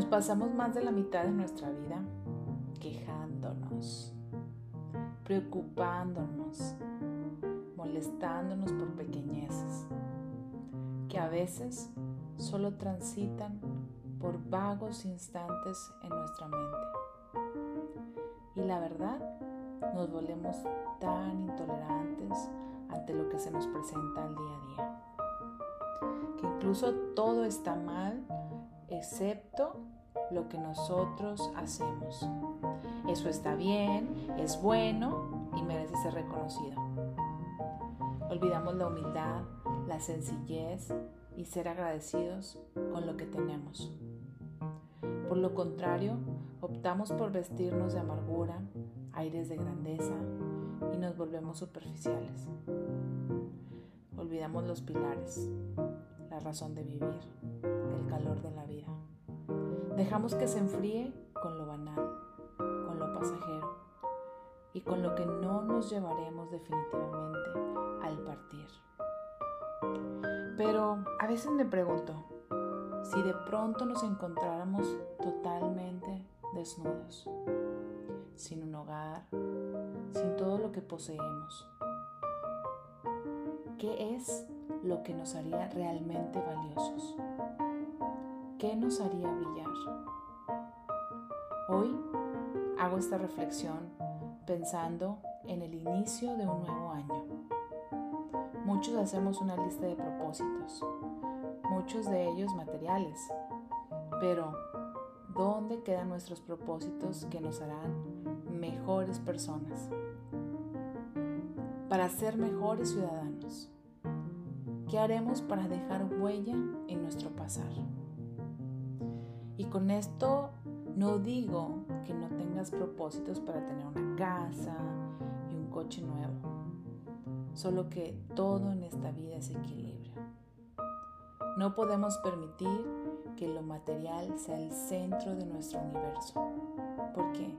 Nos pasamos más de la mitad de nuestra vida quejándonos, preocupándonos, molestándonos por pequeñeces, que a veces solo transitan por vagos instantes en nuestra mente. Y la verdad, nos volvemos tan intolerantes ante lo que se nos presenta al día a día, que incluso todo está mal excepto lo que nosotros hacemos. Eso está bien, es bueno y merece ser reconocido. Olvidamos la humildad, la sencillez y ser agradecidos con lo que tenemos. Por lo contrario, optamos por vestirnos de amargura, aires de grandeza y nos volvemos superficiales. Olvidamos los pilares, la razón de vivir, el calor de la vida. Dejamos que se enfríe con lo banal, con lo pasajero y con lo que no nos llevaremos definitivamente al partir. Pero a veces me pregunto, si de pronto nos encontráramos totalmente desnudos, sin un hogar, sin todo lo que poseemos, ¿qué es lo que nos haría realmente valiosos? ¿Qué nos haría brillar? Hoy hago esta reflexión pensando en el inicio de un nuevo año. Muchos hacemos una lista de propósitos, muchos de ellos materiales, pero ¿dónde quedan nuestros propósitos que nos harán mejores personas? Para ser mejores ciudadanos, ¿qué haremos para dejar huella en nuestro pasar? Y con esto no digo que no tengas propósitos para tener una casa y un coche nuevo, solo que todo en esta vida es equilibrio. No podemos permitir que lo material sea el centro de nuestro universo, porque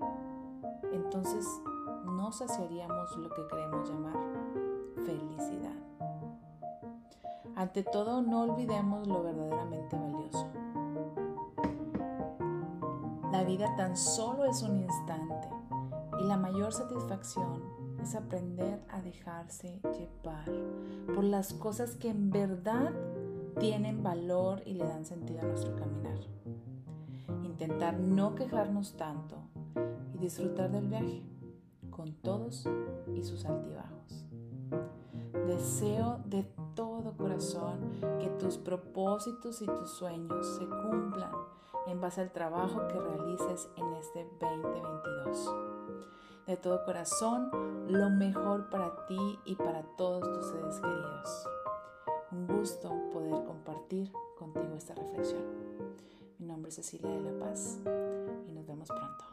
entonces no saciaríamos lo que queremos llamar felicidad. Ante todo, no olvidemos lo verdaderamente valioso. La vida tan solo es un instante y la mayor satisfacción es aprender a dejarse llevar por las cosas que en verdad tienen valor y le dan sentido a nuestro caminar. Intentar no quejarnos tanto y disfrutar del viaje con todos y sus altibajos. Deseo de todo corazón que tus propósitos y tus sueños se cumplan en base al trabajo que realices en este 2022. De todo corazón, lo mejor para ti y para todos tus seres queridos. Un gusto poder compartir contigo esta reflexión. Mi nombre es Cecilia de la Paz y nos vemos pronto.